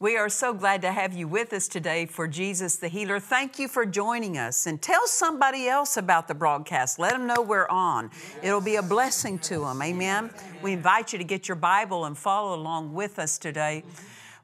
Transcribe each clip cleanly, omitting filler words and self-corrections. We are so glad to have you with us today for Jesus the Healer. Thank you for joining us. And tell somebody else about the broadcast. Let them know we're on. It'll be a blessing to them. Amen. We invite you to get your Bible and follow along with us today.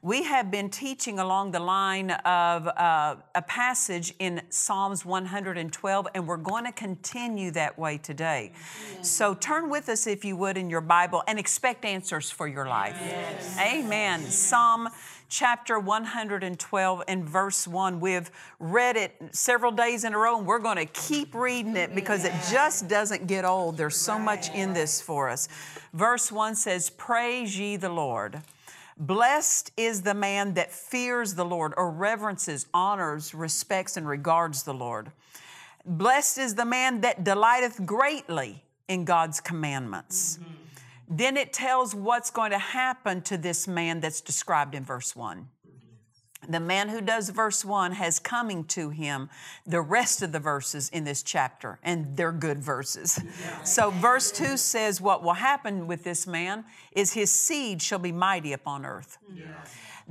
We have been teaching along the line of a passage in Psalms 112, and we're going to continue that way today. Amen. So turn with us, if you would, in your Bible and expect answers for your life. Yes. Amen. Yes. Psalm chapter 112 and verse 1. We've read it several days in a row, and we're going to keep reading it because it just doesn't get old. There's so much in this for us. Verse 1 says, "Praise ye the Lord. Blessed is the man that fears the Lord," or reverences, honors, respects, and regards the Lord. "Blessed is the man that delighteth greatly in God's commandments." Mm-hmm. Then it tells what's going to happen to this man that's described in verse 1. The man who does verse 1 has coming to him the rest of the verses in this chapter, and they're good verses. So verse 2 says what will happen with this man is his seed shall be mighty upon earth. Yeah.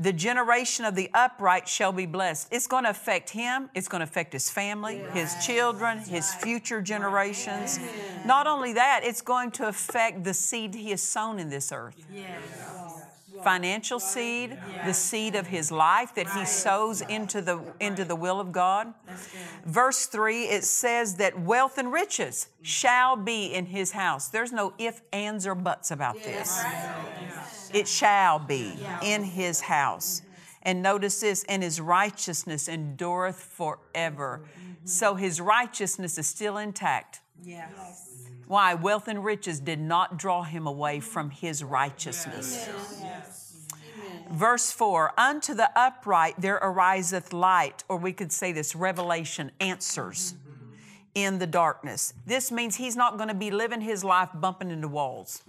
The generation of the upright shall be blessed. It's going to affect him. It's going to affect his family, his children, his future generations. Not only that, it's going to affect the seed he has sown in this earth. Yes. Financial seed, the seed of his life that he sows into the will of God. Verse 3, it says that wealth and riches shall be in his house. There's no ifs, ands, or buts about this. It shall be in his house. And notice this, and his righteousness endureth forever. So his righteousness is still intact. Yes. Why? Wealth and riches did not draw him away from his righteousness. Yes. Yes. Verse 4, "Unto the upright there ariseth light," or we could say this, revelation, answers, "in the darkness." This means he's not going to be living his life bumping into walls,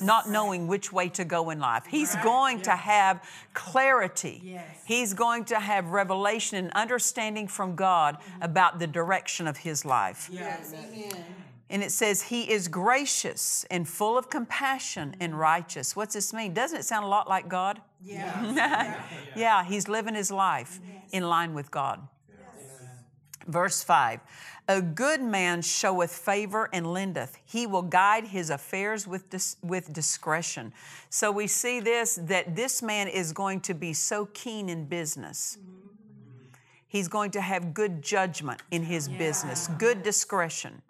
not knowing which way to go in life. He's going to have clarity. He's going to have revelation and understanding from God about the direction of his life. Yes. Amen. And it says, "He is gracious and full of compassion and righteous." What's this mean? Doesn't it sound a lot like God? Yeah. Yeah, he's living his life in line with God. Yes. Verse 5, "A good man showeth favor and lendeth. He will guide his affairs with discretion." So we see this, that this man is going to be so keen in business. He's going to have good judgment in his business, good discretion.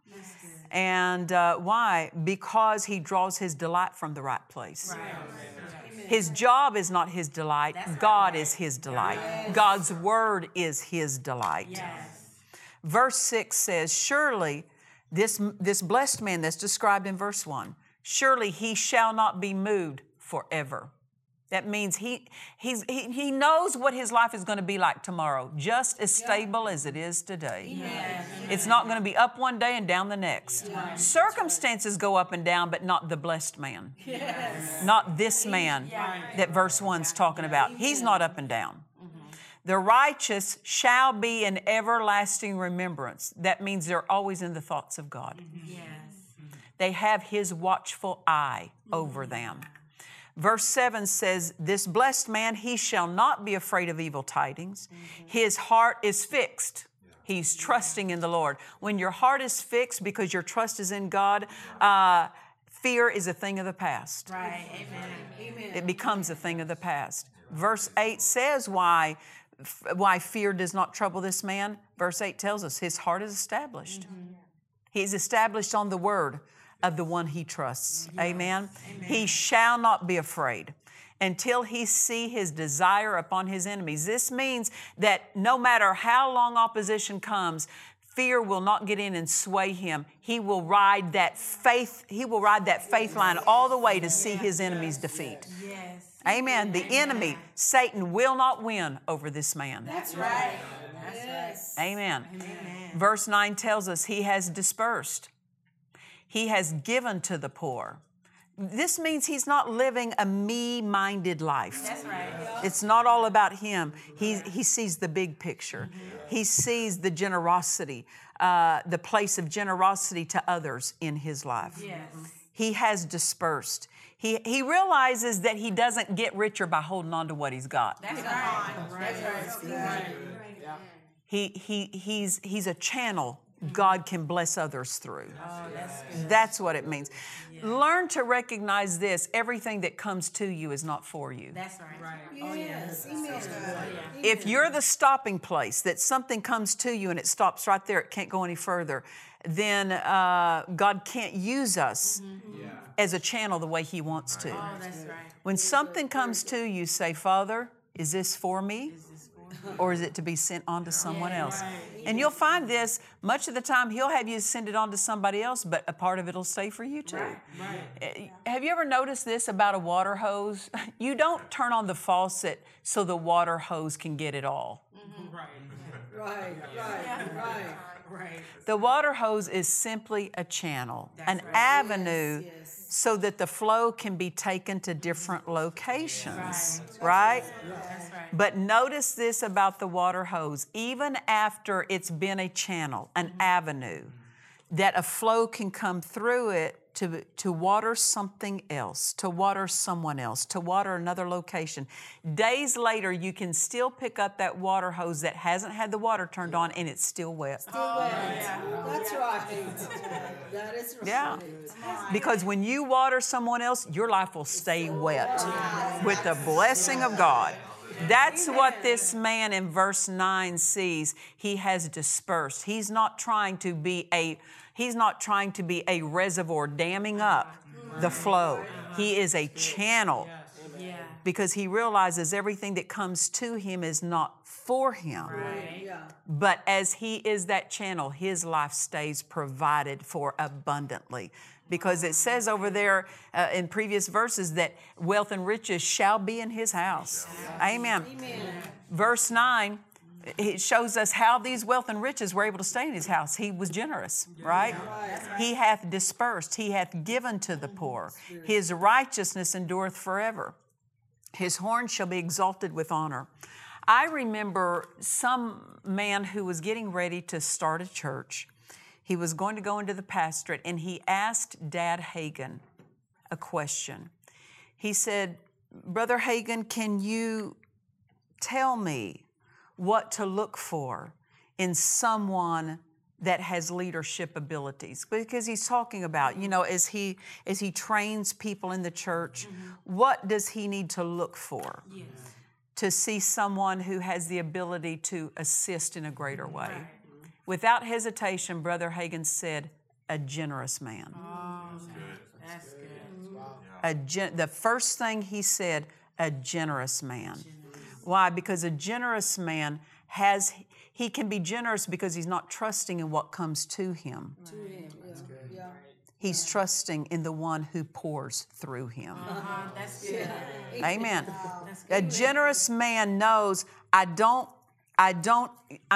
And why? Because he draws his delight from the right place. Right. His job is not his delight. God is his delight. Yes. God's word is his delight. Yes. Verse 6 says, "Surely this blessed man," that's described in verse 1, "surely he shall not be moved forever." That means he knows what his life is going to be like tomorrow, just as stable as it is today. Yes. It's not going to be up one day and down the next. Yes. Circumstances go up and down, but not the blessed man. Yes. Not this man that verse 1's talking about. He's not up and down. "The righteous shall be in everlasting remembrance." That means they're always in the thoughts of God. Yes. They have his watchful eye over them. Verse 7 says, "This blessed man, he shall not be afraid of evil tidings. His heart is fixed." He's trusting in the Lord. When your heart is fixed because your trust is in God, fear is a thing of the past. Right. Amen. Amen. It becomes a thing of the past. Verse 8 says why fear does not trouble this man. Verse 8 tells us his heart is established. He's established on the word of the one he trusts. Yes. Amen. Amen. He shall not be afraid until he see his desire upon his enemies. This means that no matter how long opposition comes, fear will not get in and sway him. He will ride that faith. He will ride that faith line all the way to see his enemy's defeat. Yes. Amen. The enemy, Satan, will not win over this man. That's right. That's right. Amen. Amen. Verse 9 tells us he has dispersed. He has given to the poor. This means he's not living a me-minded life. That's right. It's not all about him. He sees the big picture. He sees the generosity, the place of generosity to others in his life. Yes. He has dispersed. He realizes that he doesn't get richer by holding on to what he's got. That's right. That's right. He's a channel God can bless others through. Oh, that's what it means. Yeah. Learn to recognize this. Everything that comes to you is not for you. That's right. Oh, yes. If you're the stopping place, that something comes to you and it stops right there, it can't go any further, then God can't use us as a channel the way he wants to. Oh, that's right. When something comes to you, say, Father, is this for me? Or is it to be sent on to someone else? Right. And you'll find this, much of the time, he'll have you send it on to somebody else, but a part of it will stay for you too. Right. Have you ever noticed this about a water hose? You don't turn on the faucet so the water hose can get it all. Mm-hmm. Right. The water hose is simply a channel, avenue so that the flow can be taken to different locations, right? That's right. But notice this about the water hose. Even after it's been a channel, an avenue, that a flow can come through it to water something else, to water someone else, to water another location. Days later, you can still pick up that water hose that hasn't had the water turned on and it's still wet. That's right. That is right. Yeah. Because when you water someone else, your life will stay wet with the blessing of God. That's what this man in verse 9 sees. He has dispersed. He's not trying to be a reservoir damming up the flow. He is a channel because he realizes everything that comes to him is not for him. But as he is that channel, his life stays provided for abundantly. Because it says over there in previous verses that wealth and riches shall be in his house. Amen. Verse 9, it shows us how these wealth and riches were able to stay in his house. He was generous, right? He hath dispersed. He hath given to the poor. His righteousness endureth forever. His horn shall be exalted with honor. I remember some man who was getting ready to start a church. He was going to go into the pastorate, and he asked Dad Hagen a question. He said, Brother Hagen, can you tell me what to look for in someone that has leadership abilities? Because he's talking about, as he trains people in the church, what does he need to look for to see someone who has the ability to assist in a greater way? Right. Without hesitation, Brother Hagen said, a generous man. Oh, that's good. The first thing he said, a generous man. Why? Because a generous man he can be generous because he's not trusting in what comes to him. That's good. He's trusting in the one who pours through him. That's good. Amen. That's good. A generous man knows, I'm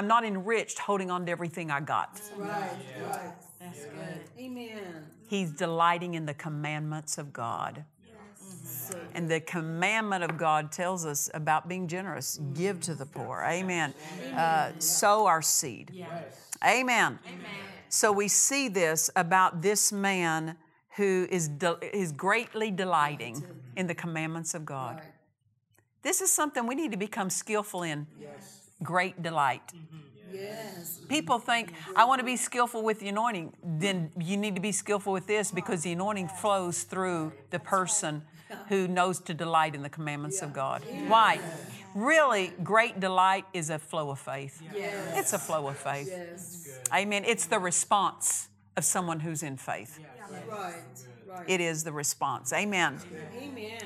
not enriched holding on to everything I got. Right. That's good. Amen. He's delighting in the commandments of God. Yes. Mm-hmm. And the commandment of God tells us about being generous. Mm-hmm. Give to the poor. Amen. Sow our seed. Yes. Amen. So we see this about this man who is greatly delighting in the commandments of God. Right. This is something we need to become skillful in. Yes. Great delight. Yes. People think, I want to be skillful with the anointing. Then you need to be skillful with this because the anointing flows through the person who knows to delight in the commandments of God. Why? Really, great delight is a flow of faith. Yes. It's a flow of faith. Yes. Amen. It's the response of someone who's in faith. Yes. Yes. Right. It is the response. Amen. Amen.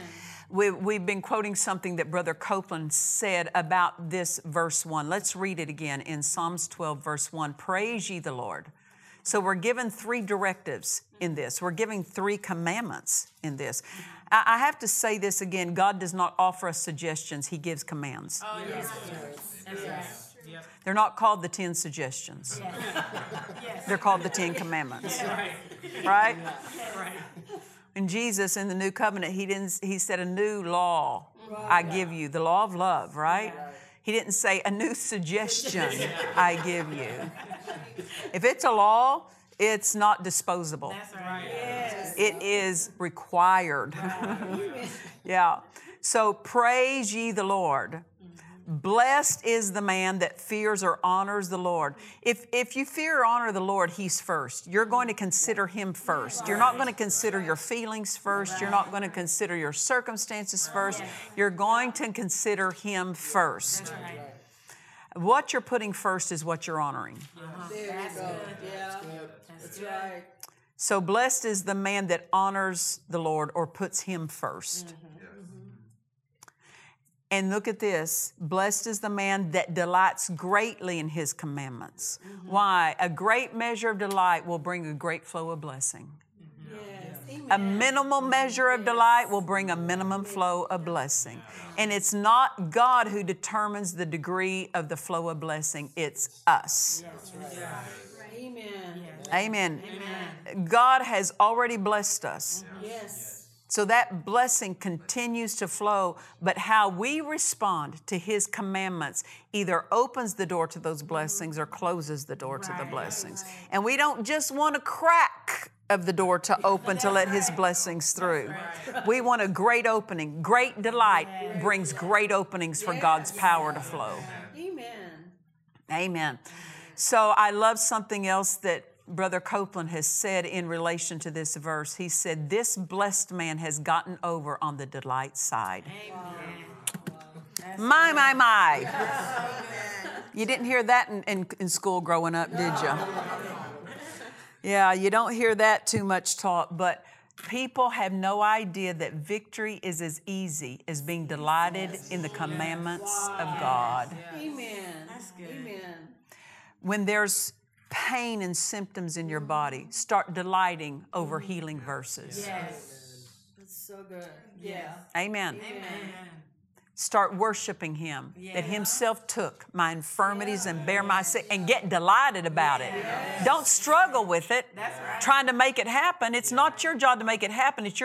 We've been quoting something that Brother Copeland said about this verse 1. Let's read it again in Psalms 12, verse 1. Praise ye the Lord. So we're given three directives in this. We're giving three commandments in this. I have to say this again. God does not offer us suggestions. He gives commands. Oh, yes. Yes. Yes. Yes. Yep. They're not called the 10 suggestions. Yes. Yes. They're called the 10 commandments. Yes. Right? Yes. Right? And Jesus in the new covenant, he said a new law I give you, the law of love, right? Yeah. He didn't say a new suggestion I give you. If it's a law, it's not disposable. That's right. Yes. It is required. Right. Yeah. So praise ye the Lord. Blessed is the man that fears or honors the Lord. If you fear or honor the Lord, He's first. You're going to consider Him first. You're not going to consider your feelings first. You're not going to consider your circumstances first. You're going to consider Him first. What you're putting first is what you're honoring. That's good. Yeah. That's right. So blessed is the man that honors the Lord or puts Him first. And look at this. Blessed is the man that delights greatly in his commandments. Mm-hmm. Why? A great measure of delight will bring a great flow of blessing. Mm-hmm. Yes. A minimal measure of delight will bring a minimum flow of blessing. And it's not God who determines the degree of the flow of blessing. It's us. Yes. Yes. Amen. Amen. Amen. God has already blessed us. Yes. So that blessing continues to flow, but how we respond to His commandments either opens the door to those blessings or closes the door to the blessings. Right. And we don't just want a crack of the door to open to let His blessings through. Right. We want a great opening. Great delight brings great openings for God's power to flow. Amen. Amen. So I love something else that Brother Copeland has said in relation to this verse. He said, this blessed man has gotten over on the delight side. Amen. My. Yes. You didn't hear that in school growing up, did you? Yeah, you don't hear that too much taught, but people have no idea that victory is as easy as being delighted in the commandments of God. Yes. Amen. That's good. Amen. When there's pain and symptoms in your body, start delighting over healing verses. Yes. That's so good. Yeah. Amen. Amen. Start worshiping Him, that Himself took my infirmities and bare my sick, and get delighted about it. Yes. Don't struggle with it. That's right. Trying to make it happen. It's not your job to make it happen. It's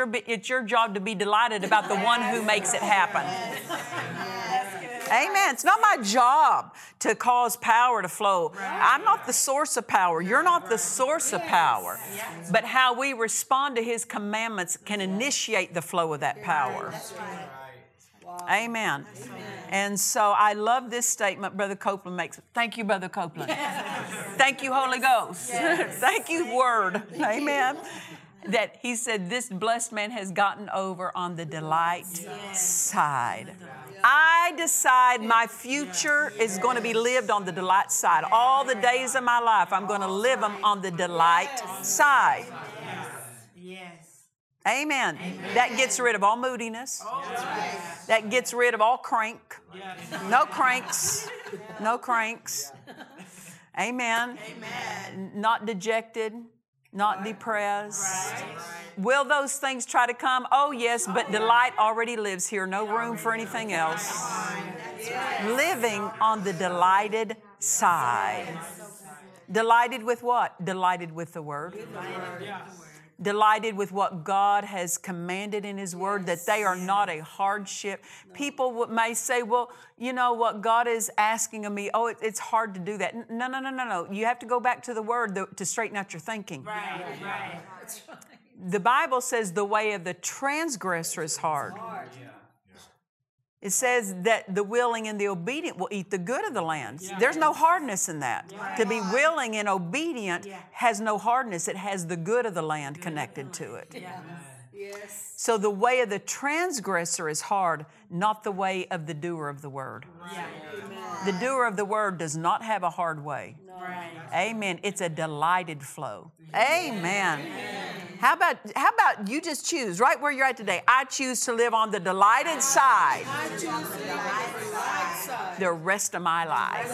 your job to be delighted about the one who makes it happen. Yes. Amen. It's not my job to cause power to flow. Right. I'm not the source of power. You're not the source of power. Yes. But how we respond to His commandments can initiate the flow of that power. That's right. Wow. Amen. Amen. And so I love this statement Brother Copeland makes. Thank you, Brother Copeland. Yes. Thank you, Holy Ghost. Yes. Thank you, Word. Thank Amen. You. That he said, this blessed man has gotten over on the delight side. I decide my future is going to be lived on the delight side. All the days of my life, I'm going to live them on the delight side. Yes. Amen. Amen. That gets rid of all moodiness. Yes. That gets rid of all crank. No cranks. No cranks. Amen. Amen. Not dejected. Not depressed. Right. Will those things try to come? Oh, yes, but delight already lives here. No room for anything else. Living on the delighted side. Delighted with what? Delighted with the Word. Delighted with what God has commanded in His Word, that they are not a hardship. People may say, well, you know what God is asking of me. Oh, it's hard to do that. No. You have to go back to the Word to straighten out your thinking. Right. The Bible says the way of the transgressor is hard. It says that the willing and the obedient will eat the good of the land. Yeah. There's no hardness in that. Yeah. To be willing and obedient has no hardness. It has the good of the land connected to it. Yeah. Yes. So the way of the transgressor is hard, not the way of the doer of the Word. Right. Yeah. The doer of the Word does not have a hard way. No. Right. Amen. It's a delighted flow. Amen. Amen. How about you just choose right where you're at today? I choose to live on the delighted side. I choose to live on the delighted side. The rest of my life.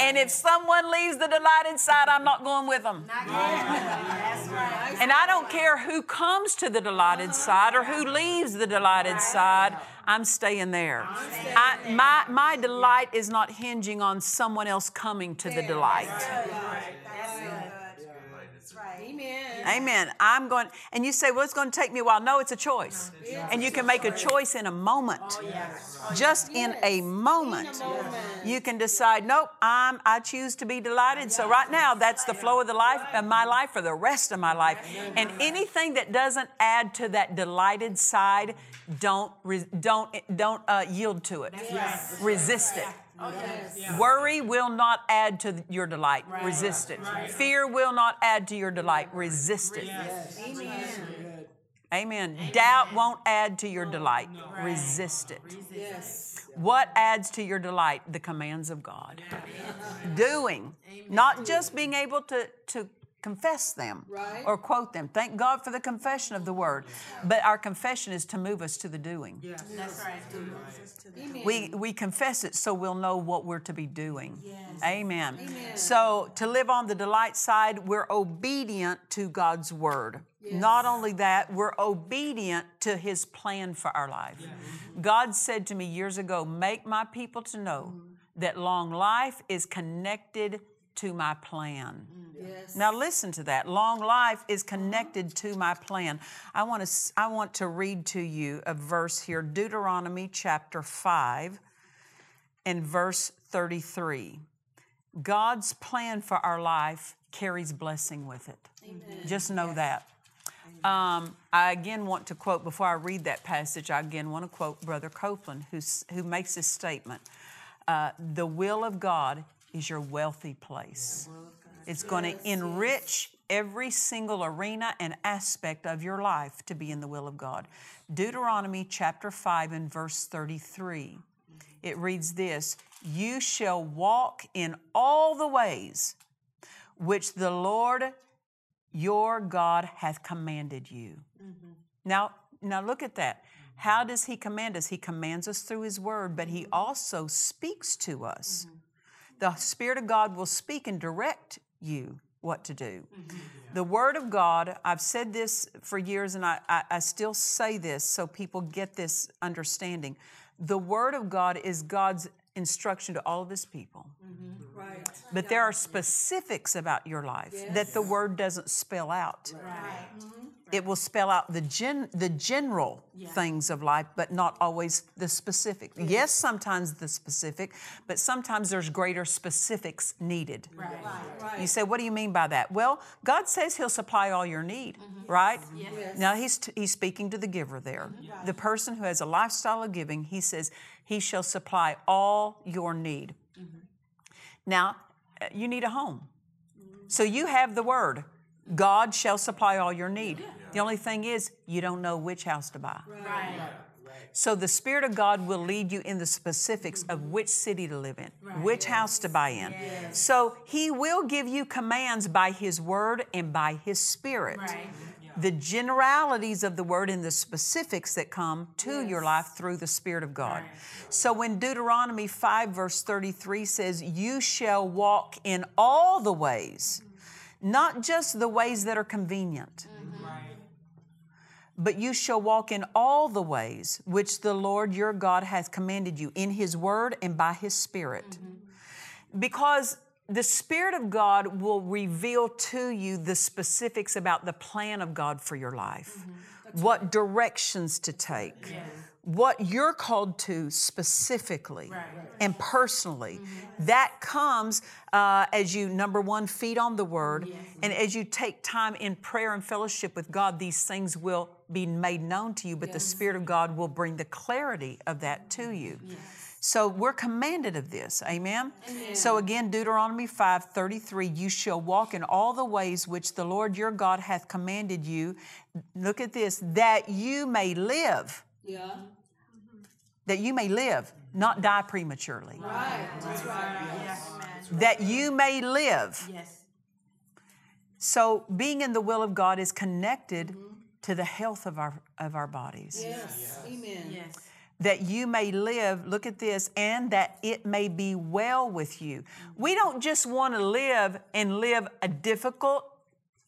And if someone leaves the delighted side, I'm not going with them. And I don't care who comes to the delighted side or who leaves the delighted side. I'm staying there. My delight is not hinging on someone else coming to the delight. Amen. Amen. I'm going, and you say, well, it's going to take me a while. No, it's a choice. And you can make a choice in a moment. Just in a moment. You can decide, nope, I choose to be delighted. So right now, that's the flow of the life of my life for the rest of my life. And anything that doesn't add to that delighted side, don't yield to it. Resist it. Oh, yes. Yes. Worry will not add to your delight. Right. Resist it. Right. Fear will not add to your delight. Resist it. Yes. Amen. Amen. Amen. Doubt won't add to your delight. No. Right. Resist it. Yes. What adds to your delight? The commands of God. Yes. Doing. Amen. Not just being able to confess them or quote them. Thank God for the confession of the word. But our confession is to move us to the doing. Yes. That's right. Amen. We confess it so we'll know what we're to be doing. Yes. Amen. Amen. So to live on the delight side, we're obedient to God's word. Yes. Not only that, we're obedient to His plan for our life. Yes. God said to me years ago, make my people to know that long life is connected to my plan. Yes. Now listen to that. Long life is connected to my plan. I want to read to you a verse here, Deuteronomy chapter 5 and verse 33. God's plan for our life carries blessing with it. Amen. Just know that. I again want to quote, before I read that passage, Brother Copeland, who makes this statement. The will of God is your wealthy place. It's going to enrich every single arena and aspect of your life to be in the will of God. Deuteronomy chapter 5 and verse 33. It reads this, you shall walk in all the ways which the Lord your God hath commanded you. Mm-hmm. Now look at that. How does He command us? He commands us through His word, but He also speaks to us. Mm-hmm. The Spirit of God will speak and direct you what to do. Mm-hmm. The Word of God, I've said this for years and I still say this so people get this understanding. The Word of God is God's instruction to all of His people. Mm-hmm. Right. But there are specifics about your life that the Word doesn't spell out. Right. Mm-hmm. It will spell out the general things of life, but not always the specific. Mm-hmm. Yes, sometimes the specific, but sometimes there's greater specifics needed. Right. Right. You say, what do you mean by that? Well, God says He'll supply all your need, right? Yes. Now, He's speaking to the giver there. Mm-hmm. The person who has a lifestyle of giving, He says, He shall supply all your need. Mm-hmm. Now, you need a home. Mm-hmm. So you have the word. God shall supply all your need. The only thing is, you don't know which house to buy. Right. So the Spirit of God will lead you in the specifics of which city to live in, which house to buy in. Yes. So He will give you commands by His word and by His Spirit. Right. The generalities of the word and the specifics that come to your life through the Spirit of God. Right. So when Deuteronomy 5 verse 33 says, you shall walk in all the ways, not just the ways that are convenient, but you shall walk in all the ways which the Lord your God hath commanded you, in His word and by His Spirit. Mm-hmm. Because the Spirit of God will reveal to you the specifics about the plan of God for your life, what directions to take, what you're called to specifically and personally. That comes as you, number one, feed on the Word. Yes. And as you take time in prayer and fellowship with God, these things will be made known to you, but the Spirit of God will bring the clarity of that to you. Yes. So we're commanded of this. Amen? Amen. So again, Deuteronomy 5:33, you shall walk in all the ways which the Lord your God hath commanded you. Look at this, that you may live. Yeah. That you may live not die prematurely. Right. That's right. Yes. That you may live. Yes. So being in the will of God is connected mm-hmm. to the health of our bodies. Yes. Yes. Amen. Yes. That you may live, look at this, and that it may be well with you. We don't just want to live and live a difficult,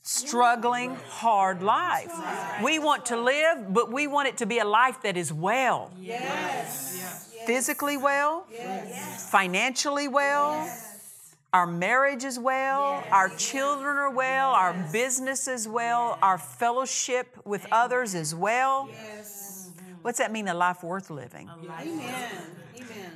struggling, hard life. Right. We want to live, but we want it to be a life that is well. Yes. Yes. Physically well, yes. Financially well, yes. Our marriage is well, yes. Our children are well, yes. Our business is well, yes. Our fellowship with Amen. Others is well. Yes. What's that mean? A life worth living. Amen.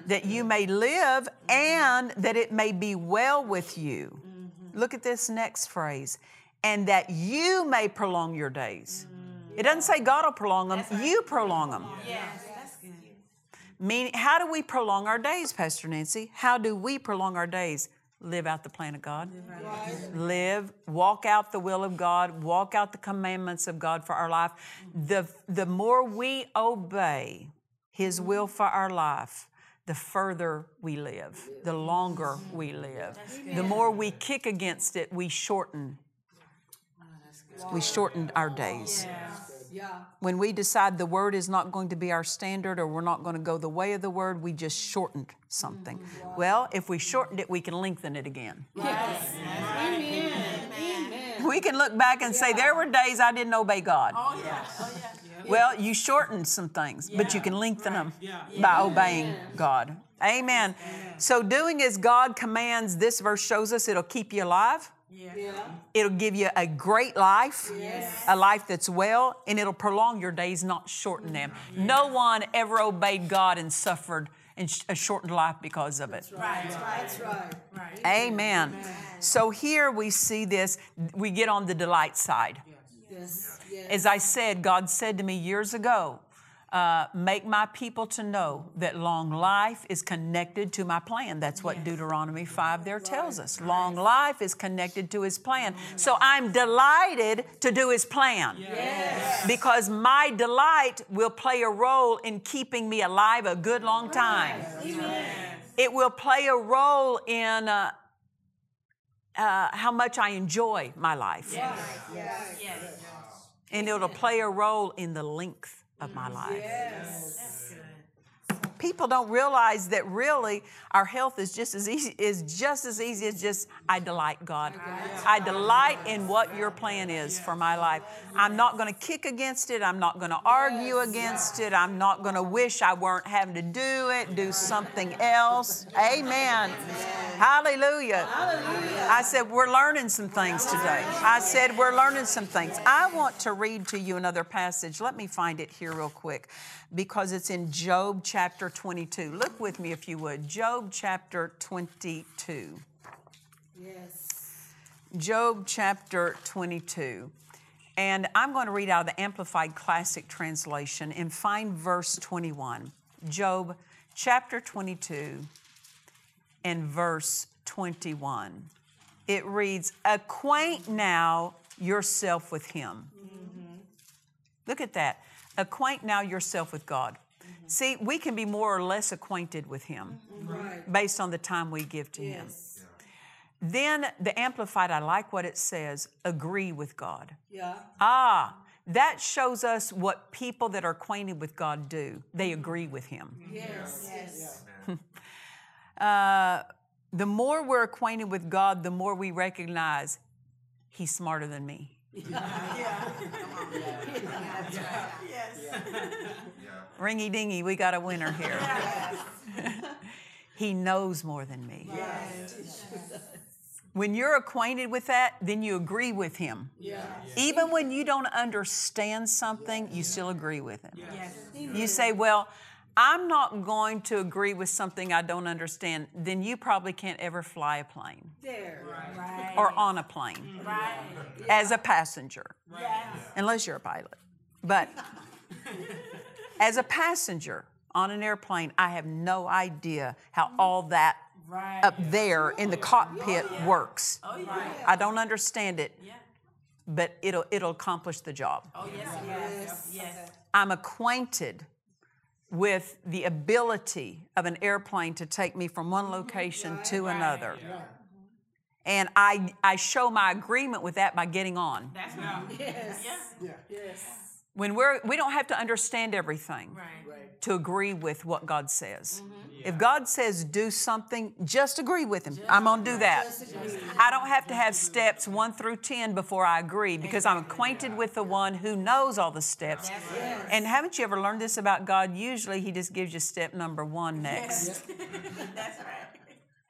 That you may live and that it may be well with you. Mm-hmm. Look at this next phrase. And that you may prolong your days. Mm-hmm. It doesn't say God will prolong them. Right. You prolong them. Yes. That's good. Meaning, how do we prolong our days, Pastor Nancy? How do we prolong our days? Live out the plan of God. Right. Live, walk out the will of God, walk out the commandments of God for our life. The more we obey His will for our life, the further we live, the longer we live. The more we kick against it, we shorten. We shorten our days. When we decide the Word is not going to be our standard or we're not going to go the way of the Word, we just shortened something. Mm-hmm. Wow. Well, if we shortened it, we can lengthen it again. Yes. Yes. Amen. Amen. We can look back and say, there were days I didn't obey God. Oh, yeah. Oh, yeah. Well, you shortened some things, but you can lengthen them by obeying God. Amen. Amen. So doing as God commands, this verse shows us it'll keep you alive. Yeah. It'll give you a great life, a life that's well, and it'll prolong your days, not shorten them. Yeah. No one ever obeyed God and suffered a shortened life because of it. That's right. That's right. That's right. Amen. Amen. So here we see this. We get on the delight side. Yes. Yes. As I said, God said to me years ago, make my people to know that long life is connected to my plan. That's what Deuteronomy 5 there tells us. Long life is connected to His plan. So I'm delighted to do His plan. Yes. Because my delight will play a role in keeping me alive a good long time. Yes. It will play a role in how much I enjoy my life. Yes. Yes. Yes. And it'll play a role in the length of my life. Yes. People don't realize that really our health is just as easy as just I delight God. I delight in what your plan is for my life. I'm not going to kick against it. I'm not going to argue against it. I'm not going to wish I weren't having to do it, do something else. Amen. Hallelujah. I said we're learning some things today. I want to read to you another passage. Let me find it here real quick because it's in Job chapter 22. Look with me if you would. Job chapter 22. Yes. Job chapter 22. And I'm going to read out of the Amplified Classic Translation and find verse 21. Job chapter 22 and verse 21. It reads, acquaint now yourself with Him. Mm-hmm. Look at that. Acquaint now yourself with God. See, we can be more or less acquainted with Him based on the time we give to Him. Yeah. Then the Amplified, I like what it says, agree with God. Yeah. Ah, that shows us what people that are acquainted with God do. They agree with Him. Yes. Yes. The more we're acquainted with God, the more we recognize He's smarter than me. Ringy dingy, we got a winner here. He knows more than me. Yes. When you're acquainted with that, then you agree with Him. Yes. Even when you don't understand something, you still agree with Him. Yes. You say, well, I'm not going to agree with something I don't understand. Then you probably can't ever fly a plane. There. Right. Or on a plane. Right. As a passenger. Yes. Unless you're a pilot. But as a passenger on an airplane, I have no idea how all that up there in the cockpit works. Oh, yeah. I don't understand it, but it'll accomplish the job. Oh, yes. Yes. Yes. I'm acquainted with the ability of an airplane to take me from one location to another. Yeah. And I show my agreement with that by getting on. That's right. Yes. Yeah. Yeah. Yes. When we don't have to understand everything to agree with what God says. Mm-hmm. Yeah. If God says do something, just agree with Him. I'm going to do that. I don't have to have steps 1 through 10 before I agree, because I'm acquainted with the one who knows all the steps. Yes. And haven't you ever learned this about God? Usually He just gives you step number 1 next. Yes. That's right.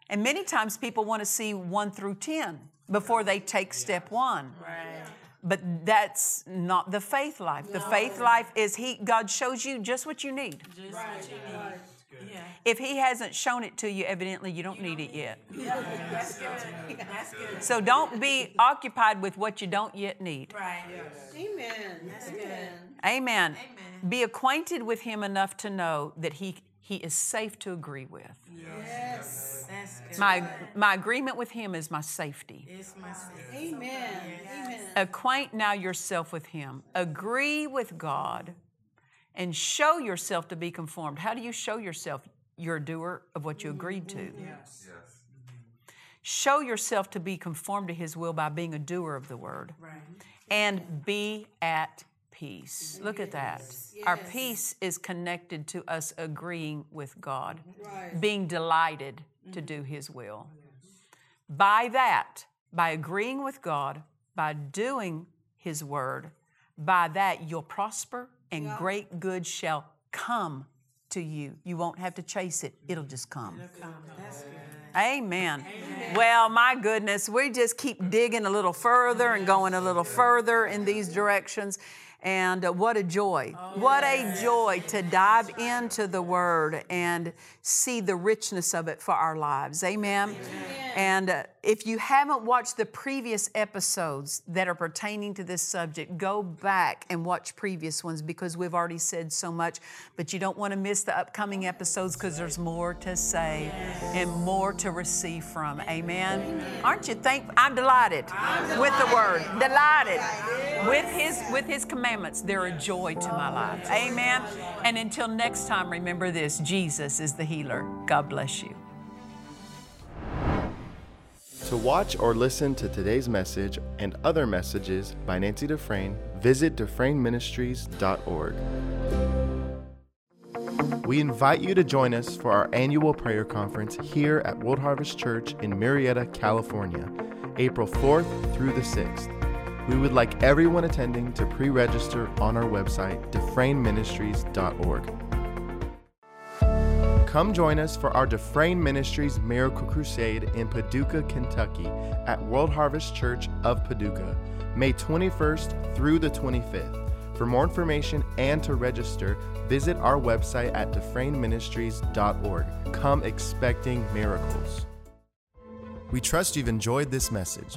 And many times people want to see 1 through 10 before they take step 1. Right. But that's not the faith life. The faith life is God shows you just what you need. Just what you need. Yeah. If He hasn't shown it to you, evidently you don't need it yet. Yeah. That's good. That's good. So don't be occupied with what you don't yet need. Right. Yes. Amen. That's good. Amen. Amen. Be acquainted with Him enough to know that He is safe to agree with. Yes. That's good. My agreement with Him is my safety. It's my safety. Amen. Amen. Acquaint now yourself with Him. Agree with God and show yourself to be conformed. How do you show yourself? You're a doer of what you agreed to. Yes. Show yourself to be conformed to His will by being a doer of the word. Right. And be at peace. Look at that. Yes. Our peace is connected to us agreeing with God, being delighted to do His will. Yes. By agreeing with God, by doing His word, by that you'll prosper and great good shall come to you. You won't have to chase it. It'll just come. It'll come. That's good. Amen. Amen. Well, my goodness, we just keep digging a little further and going a little further in these directions. And what a joy. What a joy to dive into the Word and see the richness of it for our lives. Amen. Amen. And if you haven't watched the previous episodes that are pertaining to this subject, go back and watch previous ones, because we've already said so much. But you don't want to miss the upcoming episodes, because there's more to say and more to receive from. Amen. Amen. Aren't you thankful? I'm delighted with the Word. Delighted with His command. They're a joy to my life. Amen. And until next time, remember this: Jesus is the healer. God bless you. To watch or listen to today's message and other messages by Nancy Dufresne, visit DufresneMinistries.org. We invite you to join us for our annual prayer conference here at World Harvest Church in Marietta, California, April 4th through the 6th. We would like everyone attending to pre-register on our website, DufresneMinistries.org. Come join us for our Dufresne Ministries Miracle Crusade in Paducah, Kentucky at World Harvest Church of Paducah, May 21st through the 25th. For more information and to register, visit our website at DufresneMinistries.org. Come expecting miracles. We trust you've enjoyed this message.